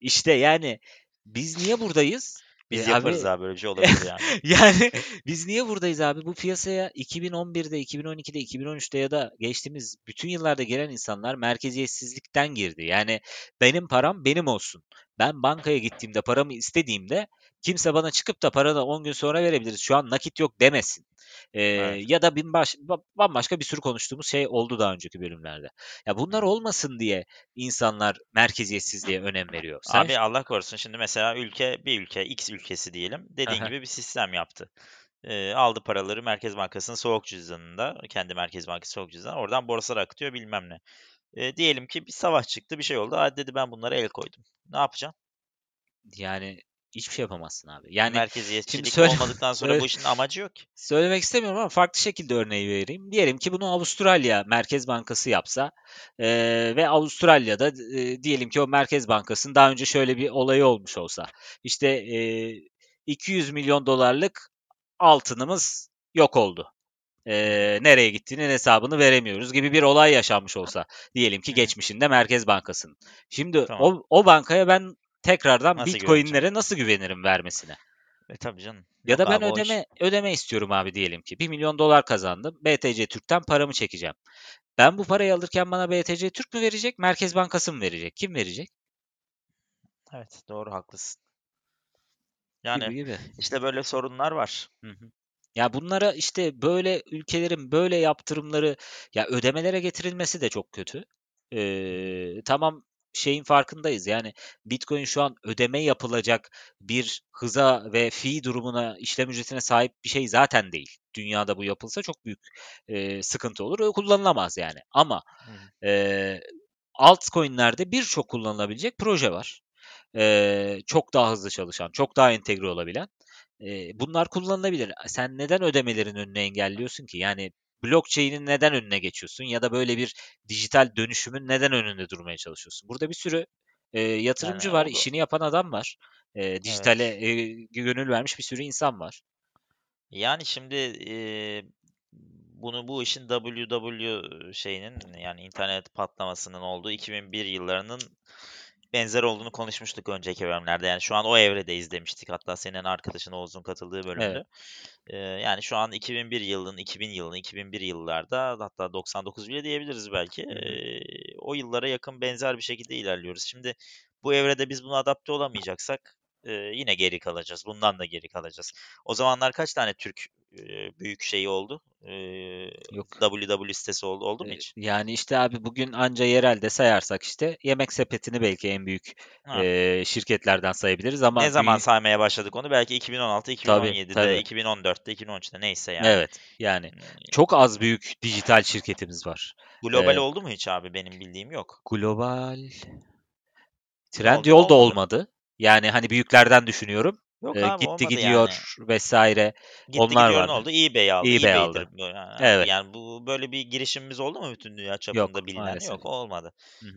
işte yani biz niye buradayız? Biz e yaparız abi, abi böyle bir şey olabilir yani. Yani biz niye buradayız abi? Bu piyasaya iki bin on birde, iki bin on ikide, iki bin on üçte ya da geçtiğimiz bütün yıllarda gelen insanlar merkeziyetsizlikten girdi. Yani benim param benim olsun. Ben bankaya gittiğimde, paramı istediğimde kimse bana çıkıp da paranı on gün sonra verebiliriz, şu an nakit yok demesin. Ee, evet. Ya da binbaş, bambaşka bir sürü konuştuğumuz şey oldu daha önceki bölümlerde. Ya bunlar olmasın diye insanlar merkeziyetsizliğe önem veriyor. Sen... Abi Allah korusun şimdi mesela ülke bir ülke, X ülkesi diyelim. Dediğin Aha. gibi bir sistem yaptı. E, aldı paraları Merkez Bankası'nın soğuk cüzdanında, kendi Merkez Bankası soğuk cüzdanı. Oradan borsalara akıtıyor bilmem ne. E, diyelim ki bir savaş çıktı, bir şey oldu. Hadi dedi ben bunlara el koydum. Ne yapacaksın? Yani... Hiçbir şey yapamazsın abi. Yani merkeziyetçilik söyle... olmadıktan sonra evet. Bu işin amacı yok ki. Söylemek istemiyorum ama farklı şekilde örneği vereyim. Diyelim ki bunu Avustralya Merkez Bankası yapsa e, ve Avustralya'da e, diyelim ki o Merkez Bankası'nın daha önce şöyle bir olayı olmuş olsa. İşte e, iki yüz milyon dolarlık altınımız yok oldu. E, nereye gittiğinin hesabını veremiyoruz gibi bir olay yaşanmış olsa. Diyelim ki geçmişinde Merkez Bankası'nın. Şimdi tamam. o, o bankaya ben tekrardan nasıl Bitcoin'lere nasıl güvenirim vermesine? E tabii canım. Ya da ben ödeme iş. ödeme istiyorum abi diyelim ki. bir milyon dolar kazandım. B T C Türk'ten paramı çekeceğim. Ben bu parayı alırken bana B T C Türk mü verecek? Merkez Bankası mı verecek? Kim verecek? Evet, doğru, haklısın. Yani gibi gibi. İşte böyle sorunlar var. Hı hı. Ya bunlara işte böyle ülkelerin böyle yaptırımları, ya ödemelere getirilmesi de çok kötü. Ee, tamam. Şeyin farkındayız yani Bitcoin şu an ödeme yapılacak bir hıza ve fee durumuna, işlem ücretine sahip bir şey zaten değil. Dünyada bu yapılsa çok büyük e, sıkıntı olur. Kullanılamaz yani. Ama hmm. e, altcoin'lerde birçok kullanılabilecek proje var. E, çok daha hızlı çalışan, çok daha entegre olabilen. E, bunlar kullanılabilir. Sen neden ödemelerin önüne engelliyorsun ki? Yani blockchain'in neden önüne geçiyorsun ya da böyle bir dijital dönüşümün neden önünde durmaya çalışıyorsun? Burada bir sürü e, yatırımcı yani var, oldu. işini yapan adam var. E, dijitale evet. e, gönül vermiş bir sürü insan var. Yani şimdi e, bunu bu işin W W şeyinin yani internet patlamasının olduğu iki bin bir yıllarının benzer olduğunu konuşmuştuk önceki bölümlerde. Yani şu an o evredeyiz demiştik. Hatta senin arkadaşın Oğuz'un katıldığı bölümde. Evet. Ee, yani şu an iki bin bir yılının, iki bin yılının, iki bin bir yıllarda hatta doksan dokuz bile diyebiliriz belki. Ee, o yıllara yakın benzer bir şekilde ilerliyoruz. Şimdi bu evrede biz buna adapte olamayacaksak e, yine geri kalacağız. Bundan da geri kalacağız. O zamanlar kaç tane Türk büyük şey oldu. W W sitesi oldu. Oldu mu hiç? Yani işte abi bugün anca yerelde sayarsak işte Yemek Sepeti'ni belki en büyük ha. şirketlerden sayabiliriz ama ne zaman büyük... saymaya başladık onu? Belki iki bin on altı, iki bin on yedide, tabii, tabii. iki bin on dörtte, iki bin on üçte neyse yani. Evet. Yani çok az büyük dijital şirketimiz var. Global ee, oldu mu hiç abi? Benim bildiğim yok. Global Trendyol oldu, da olmadı. olmadı. Yani hani büyüklerden düşünüyorum. Yok e, abi, gitti gidiyor yani. vesaire. Gitti Onlar gidiyor vardı. Ne oldu? eBay aldı. eBay, eBay aldı. Yani, evet. Yani bu böyle bir girişimimiz oldu mu bütün dünya çapında yok, bilinen? Maalesef. Yok olmadı.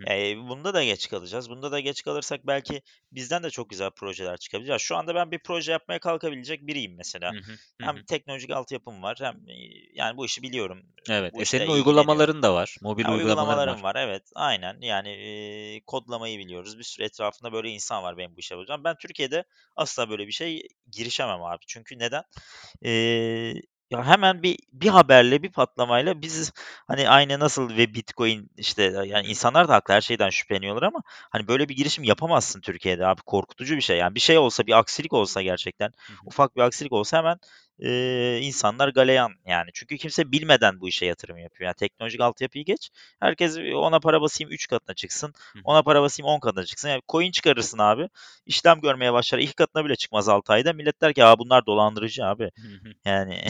E, bunda da geç kalacağız. Bunda da geç kalırsak belki bizden de çok güzel projeler çıkabilir. Şu anda ben bir proje yapmaya kalkabilecek biriyim mesela. Hı hı. Hem Hı-hı. teknolojik altyapım var hem yani bu işi biliyorum. Evet. E, senin uygulamaların da var. Mobil yani, uygulamaların var. var. Evet. Aynen. Yani e, kodlamayı biliyoruz. Bir sürü etrafında böyle insan var benim bu işe yapacağım. Ben Türkiye'de asla böyle bir bir şey girişemem abi. Çünkü neden? Eee Ya hemen bir bir haberle, bir patlamayla biz hani aynı nasıl ve Bitcoin işte, yani insanlar da haklı, her şeyden şüpheliyorlar ama hani böyle bir girişim yapamazsın Türkiye'de abi, korkutucu bir şey. Yani bir şey olsa, bir aksilik olsa gerçekten, Hı. ufak bir aksilik olsa hemen e, insanlar galeyan yani. Çünkü kimse bilmeden bu işe yatırım yapıyor. Yani teknolojik altyapıyı geç. Herkes ona para basayım üç katına çıksın, Hı. ona para basayım on katına çıksın. Yani coin çıkarırsın abi, işlem görmeye başlar. İlk katına bile çıkmaz altı ayda. Millet der ki, aa bunlar dolandırıcı abi. Hı hı. Yani...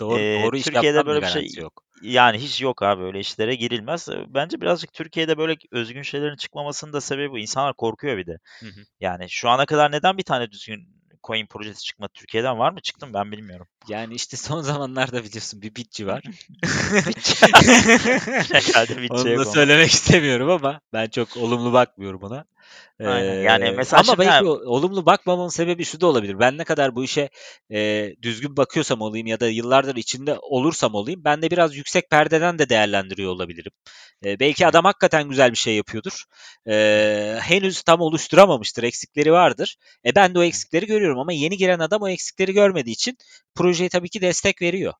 Doğru, ee, doğru Türkiye'de böyle bir şey yok. Yani hiç yok abi, öyle işlere girilmez. Bence birazcık Türkiye'de böyle özgün şeylerin çıkmamasının da sebebi bu. İnsanlar korkuyor bir de. Hı hı. Yani şu ana kadar neden bir tane düzgün coin projesi çıkmadı Türkiye'den? Var mı? Çıktım ben bilmiyorum. Yani işte son zamanlarda biliyorsun bir bitçi var. Onu da söylemek istemiyorum ama ben çok olumlu bakmıyorum ona. Aynen. Yani mesela ama belki yani... olumlu bakmamamın sebebi şu da olabilir. Ben ne kadar bu işe e, düzgün bakıyorsam olayım ya da yıllardır içinde olursam olayım, ben de biraz yüksek perdeden de değerlendiriyor olabilirim. E, belki adam hakikaten güzel bir şey yapıyordur. E, henüz tam oluşturamamıştır. Eksikleri vardır. E, ben de o eksikleri görüyorum ama yeni giren adam o eksikleri görmediği için projeye tabii ki destek veriyor.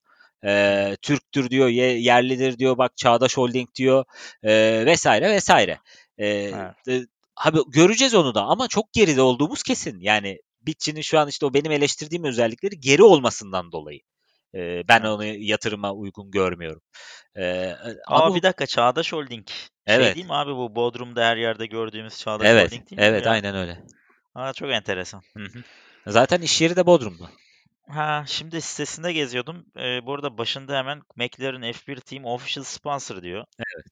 E, Türktür diyor, yerlidir diyor, bak Çağdaş Holding diyor e, vesaire vesaire. E, evet. Abi göreceğiz onu da ama çok geride olduğumuz kesin. Yani bitçinin şu an işte o benim eleştirdiğim özellikleri geri olmasından dolayı. Ee, ben onu yatırıma uygun görmüyorum. Ee, ama bir dakika, Çağdaş Holding. Evet. Şey değil mi abi, bu Bodrum'da her yerde gördüğümüz Çağdaş evet, Holding değil mi? Evet, ya? Aynen öyle. Aa, çok enteresan. Hı-hı. Zaten iş yeri de Bodrum'da. Ha, şimdi sitesinde geziyordum. Ee, bu arada başında hemen McLaren F bir Team Official Sponsor diyor. Evet.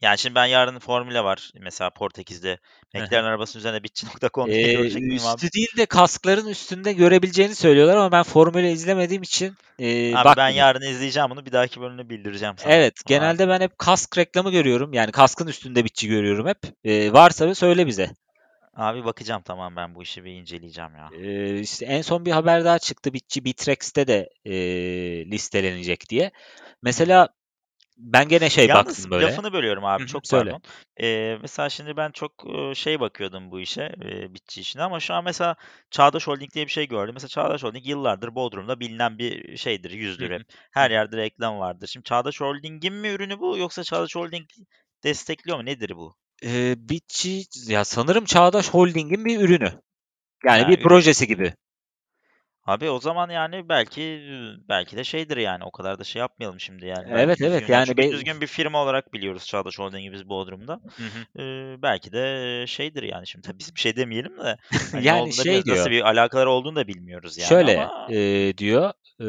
Yani şimdi ben yarın formüle var. Mesela Portekiz'de McLaren arabasının üzerine bitçi nokta com'da ee, görecek miyim abi? Üstü değil de kaskların üstünde görebileceğini söylüyorlar ama ben formüle izlemediğim için e, abi ben yarın izleyeceğim bunu. Bir dahaki bölümde bildireceğim sana. Evet. Ama genelde abi, ben hep kask reklamı görüyorum. Yani kaskın üstünde bitçi görüyorum hep. E, varsa bir söyle bize. Abi bakacağım, tamam, ben bu işi bir inceleyeceğim ya. Ee, işte en son bir haber daha çıktı. Bitçi Bitrex'te de e, listelenecek diye. Mesela ben gene şey Yalnız baktım böyle. Yalnız lafını bölüyorum abi. Hı-hı, çok söyle. Pardon. Ee, mesela şimdi ben çok şey bakıyordum bu işe, e, bitçi işine ama şu an mesela Çağdaş Holding diye bir şey gördüm. Mesela Çağdaş Holding yıllardır Bodrum'da bilinen bir şeydir, yüzdür hep. Her yerde reklam vardır. Şimdi Çağdaş Holding'in mi ürünü bu yoksa Çağdaş Holding destekliyor mu? Nedir bu? Ee, bitçi ya sanırım Çağdaş Holding'in bir ürünü. Yani, yani bir ürün projesi gibi. Abi o zaman yani belki belki de şeydir yani, o kadar da şey yapmayalım şimdi yani. Evet düzgün, evet yani. Be... Düzgün bir firma olarak biliyoruz Çağdaş Holding'i biz Bodrum'da. Hı hı. Ee, belki de şeydir yani, şimdi tabii biz bir şey demeyelim de. Hani yani şey diyor. Nasıl bir alakaları olduğunu da bilmiyoruz yani. Şöyle ama... e, diyor e,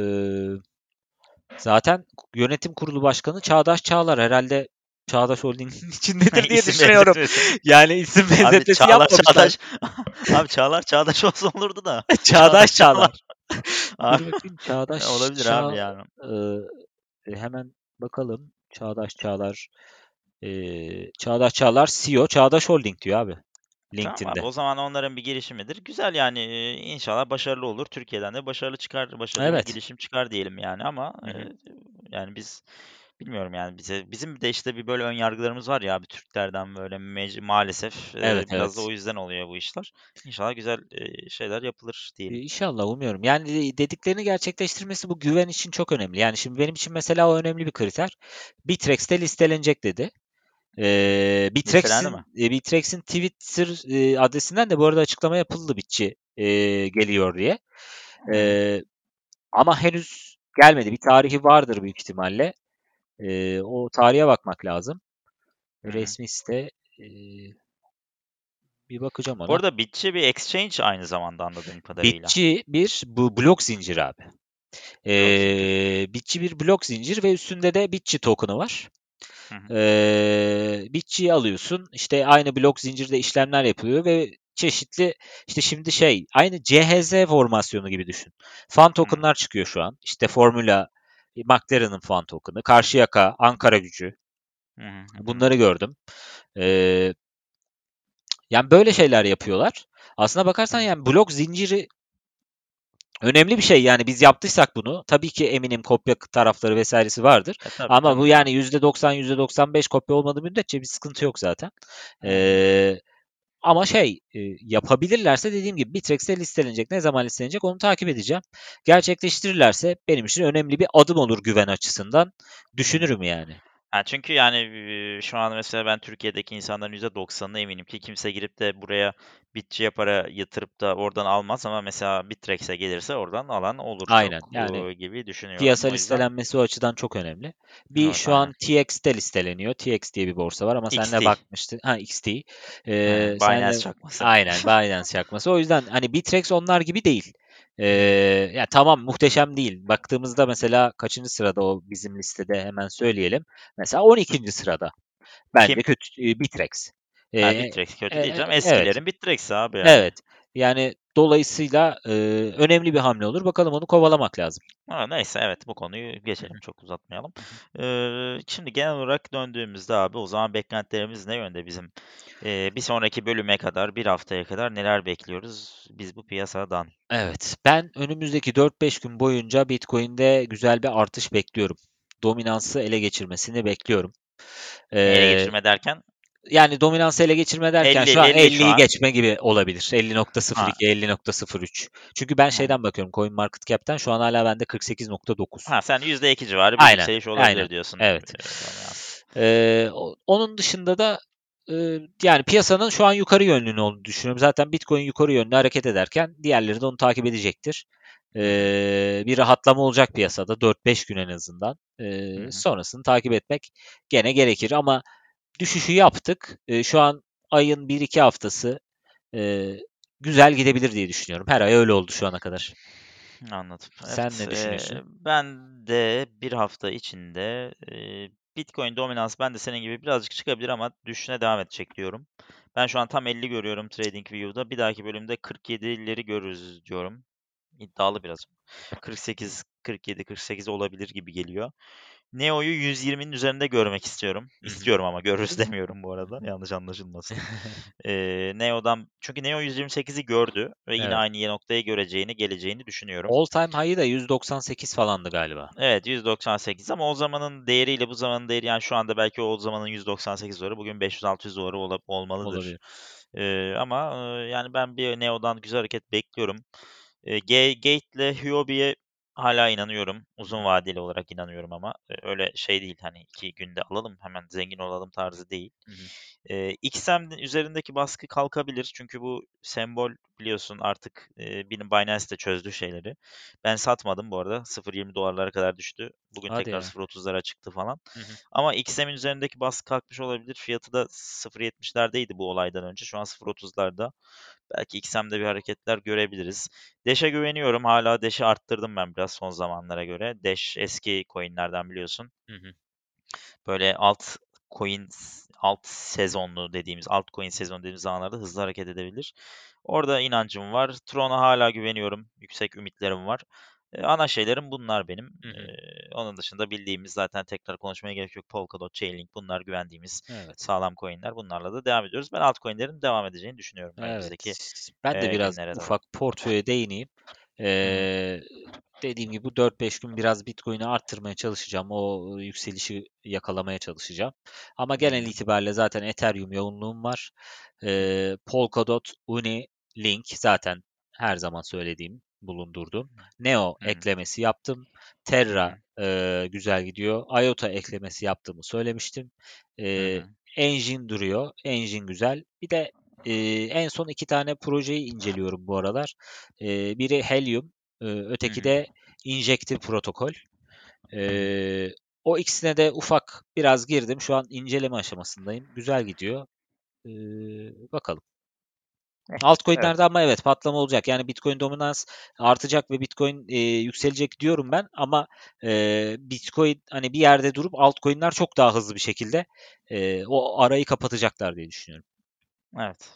zaten yönetim kurulu başkanı Çağdaş Çağlar, herhalde Çağdaş Holding'in içindedir diye düşünüyorum. Yani isim benzetmesi yapmamışlar. Çağdaş. Abi Çağlar Çağdaş olsa olurdu da. Çağdaş Çağlar. Abi bakayım Çağdaş. Olabilir Çağ... abi yani. Ee, hemen bakalım. Çağdaş Çağlar. Ee, Çağdaş Çağlar C E O Çağdaş Holding diyor abi. LinkedIn'de. Tamam abi, o zaman onların bir girişimidir. Güzel yani, inşallah başarılı olur. Türkiye'den de başarılı çıkar, başarılı evet. bir girişim çıkar diyelim yani ama e, yani biz bilmiyorum yani, bize bizim de işte bir böyle ön yargılarımız var ya abi Türklerden böyle me- maalesef evet, e, biraz evet. da o yüzden oluyor bu işler. İnşallah güzel e, şeyler yapılır diyelim. İnşallah, umuyorum. Yani dediklerini gerçekleştirmesi bu güven için çok önemli. Yani şimdi benim için mesela o önemli bir kriter. Bittrex'te listelenecek dedi. Ee, Bitrex'in, e, Bitrex'in Twitter e, adresinden de bu arada açıklama yapıldı, bitçi e, geliyor diye. E, ama henüz gelmedi. Bir tarihi vardır büyük ihtimalle. Ee, o tarihe bakmak lazım. Resmi site e, bir bakacağım ona. Orada bitçi bir exchange aynı zamanda, anladığım kadarıyla. Bitçi bir bu blok zinciri abi. Ee, bitçi bir blok zincir ve üstünde de bitçi token'ı var. Ee, bitçiyi alıyorsun. İşte aynı blok zincirde işlemler yapılıyor ve çeşitli işte şimdi şey aynı C H Z formasyonu gibi düşün. Fan token'lar Hı-hı. çıkıyor şu an. İşte formula McLaren'ın fan token'ı, Karşıyaka, Ankara Gücü. Hı hı. Bunları gördüm. Ee, yani böyle şeyler yapıyorlar. Aslına bakarsan yani blok zinciri önemli bir şey. Yani biz yaptıysak bunu, tabii ki eminim kopya tarafları vesairesi vardır. E, tabii, ama tabii. bu yani yüzde doksan, yüzde doksan beş kopya olmadığı müddetçe bir sıkıntı yok zaten. Ee, Ama şey e, yapabilirlerse dediğim gibi Bittrex'te listelenecek. Ne zaman listelenecek onu takip edeceğim. Gerçekleştirirlerse benim için önemli bir adım olur güven açısından. Düşünürüm yani. Yani çünkü yani şu an mesela ben Türkiye'deki insanların yüzde doksanına eminim ki kimse girip de buraya bitçiye para yatırıp da oradan almaz ama mesela Bittrex'e gelirse oradan alan olur. Aynen yani gibi düşünüyorum. Piyasa o listelenmesi o açıdan çok önemli. Bir evet, şu aynen. An T X'te listeleniyor. T X diye bir borsa var ama X T. Senle bakmıştın. Ha X T. Ee, Binance senle... çakması. Aynen Binance çakması. O yüzden hani Bittrex onlar gibi değil. Ee, ya tamam muhteşem değil. Baktığımızda mesela kaçıncı sırada o bizim listede hemen söyleyelim. Mesela on ikinci sırada. Bence Kim? kötü e, Bittrex. Ee, ha, Bittrex kötü e, diyeceğim. Eskilerin evet. Bittrex abi. Yani. Evet. Yani dolayısıyla e, önemli bir hamle olur. Bakalım onu kovalamak lazım. Ha, neyse evet bu konuyu geçelim. Çok uzatmayalım. Ee, şimdi genel olarak döndüğümüzde abi o zaman beklentilerimiz ne yönde bizim? Ee, bir sonraki bölüme kadar, bir haftaya kadar neler bekliyoruz biz bu piyasadan? Evet. Ben önümüzdeki dört beş gün boyunca Bitcoin'de güzel bir artış bekliyorum. Dominansı ele geçirmesini bekliyorum. Ee, ele geçirme derken? Yani dominansı ele geçirme derken elli, şu an elliyi geçme gibi olabilir. elli nokta sıfır iki, elli nokta sıfır üç. Çünkü ben şeyden bakıyorum CoinMarketCap'ten şu an hala bende kırk sekiz nokta dokuz. Ha sen yüzde iki civarı bir yükseliş olabilir aynen. Diyorsun. Evet. Ee, onun dışında da yani piyasanın şu an yukarı yönlü olduğunu düşünüyorum. Zaten Bitcoin yukarı yönlü hareket ederken diğerleri de onu takip edecektir. Ee, bir rahatlama olacak piyasada dört beş gün en azından. Ee, sonrasını takip etmek gene gerekir ama düşüşü yaptık. Ee, şu an ayın bir iki haftası e, güzel gidebilir diye düşünüyorum. Her ay öyle oldu şu ana kadar. Anladım. Sen evet, ne düşünüyorsun? E, ben de bir hafta içinde e, Bitcoin dominans ben de senin gibi birazcık çıkabilir ama düşüşüne devam edecek diyorum. Ben şu an tam elli görüyorum TradingView'da. Bir dahaki bölümde kırk yedileri görürüz diyorum. İddialı biraz. kırk sekiz, kırk yedi, kırk sekiz olabilir gibi geliyor. Neo'yu yüz yirminin üzerinde görmek istiyorum. İstiyorum ama görürüz demiyorum bu arada. Yanlış anlaşılmasın. ee, Neo'dan çünkü Neo yüz yirmi sekizi gördü ve yine evet. Aynı noktaya göreceğini, geleceğini düşünüyorum. All time high'ı da yüz doksan sekiz falandı galiba. Evet, yüz doksan sekiz ama o zamanın değeriyle bu zamanın değeri yani şu anda belki o zamanın yüz doksan sekiz doları bugün beş yüz altı yüz doları ol- olmalıdır. Ee, ama yani ben bir Neo'dan güzel hareket bekliyorum. Ee, Gate ile Huobi'ye hala inanıyorum. Uzun vadeli olarak inanıyorum ama öyle şey değil hani iki günde alalım hemen zengin olalım tarzı değil. E, X E M üzerindeki baskı kalkabilir. Çünkü bu sembol biliyorsun artık e, benim Binance de çözdü şeyleri. Ben satmadım bu arada. sıfır virgül yirmi dolarlara kadar düştü. Bugün hadi tekrar ya. sıfır otuzlara çıktı falan. Hı hı. Ama X E M'in üzerindeki baskı kalkmış olabilir. Fiyatı da sıfır yetmişlerdeydi bu olaydan önce. Şu an sıfır otuzlarda. Belki X E M'de bir hareketler görebiliriz. Dash'e güveniyorum. Hala Dash'i arttırdım ben biraz son zamanlara göre. Dash eski coinlerden biliyorsun. Hı hı. Böyle alt coin alt sezonlu dediğimiz altcoin sezonu dediğimiz zamanlarda hızlı hareket edebilir. Orada inancım var. Tron'a hala güveniyorum. Yüksek ümitlerim var. Ee, ana şeylerim bunlar benim. Ee, onun dışında bildiğimiz zaten tekrar konuşmaya gerek yok. Polkadot, Chainlink bunlar güvendiğimiz evet. Sağlam coinler. Bunlarla da devam ediyoruz. Ben altcoin'lerin devam edeceğini düşünüyorum. Evet. Ben de e, biraz ufak da. Portföye değineyim. Ee, dediğim gibi bu dört beş gün biraz Bitcoin'i arttırmaya çalışacağım. O yükselişi yakalamaya çalışacağım. Ama genel itibariyle zaten Ethereum yoğunluğum var. Ee, Polkadot, Uni, Link zaten her zaman söylediğim bulundurdum. Neo hmm. eklemesi yaptım. Terra e, güzel gidiyor. IOTA eklemesi yaptığımı söylemiştim. E, hmm. Enjin duruyor. Enjin güzel. Bir de Ee, en son iki tane projeyi inceliyorum bu aralar. Ee, biri Helium, e, öteki de Injective Protokol. Ee, o ikisine de ufak biraz girdim. Şu an inceleme aşamasındayım. Güzel gidiyor. Ee, bakalım. Altcoin'lerde evet. Ama evet patlama olacak. Yani Bitcoin dominans artacak ve Bitcoin e, yükselecek diyorum ben ama e, Bitcoin hani bir yerde durup altcoin'ler çok daha hızlı bir şekilde e, o arayı kapatacaklar diye düşünüyorum. Evet.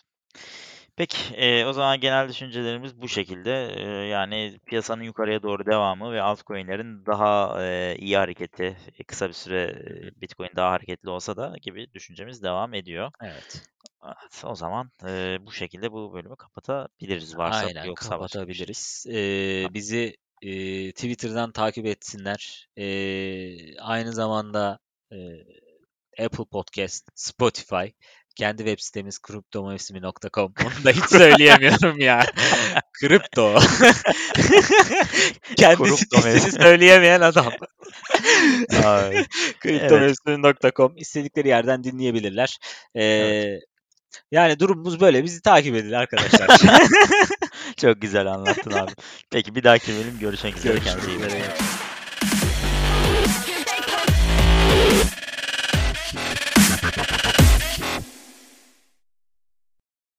Peki e, o zaman genel düşüncelerimiz bu şekilde. E, yani piyasanın yukarıya doğru devamı ve altcoin'lerin daha e, iyi hareketi, kısa bir süre e, Bitcoin daha hareketli olsa da gibi düşüncemiz devam ediyor. Evet. Evet, o zaman e, bu şekilde bu bölümü kapatabiliriz varsa aynen, yoksa kapatabiliriz. E, bizi e, Twitter'dan takip etsinler. E, aynı zamanda e, Apple Podcast, Spotify Kendi web sitemiz kriptomevsimi nokta com. Bunu da hiç söyleyemiyorum ya. Kripto. Kendi sitesini söyleyemeyen adam. kriptomevsimi nokta com. İstedikleri yerden dinleyebilirler. Ee, evet. Yani durumumuz böyle. Bizi takip edin arkadaşlar. Çok güzel anlattın abi. Peki bir dahaki bölüm görüşmek üzere. Kendinize iyi bakın.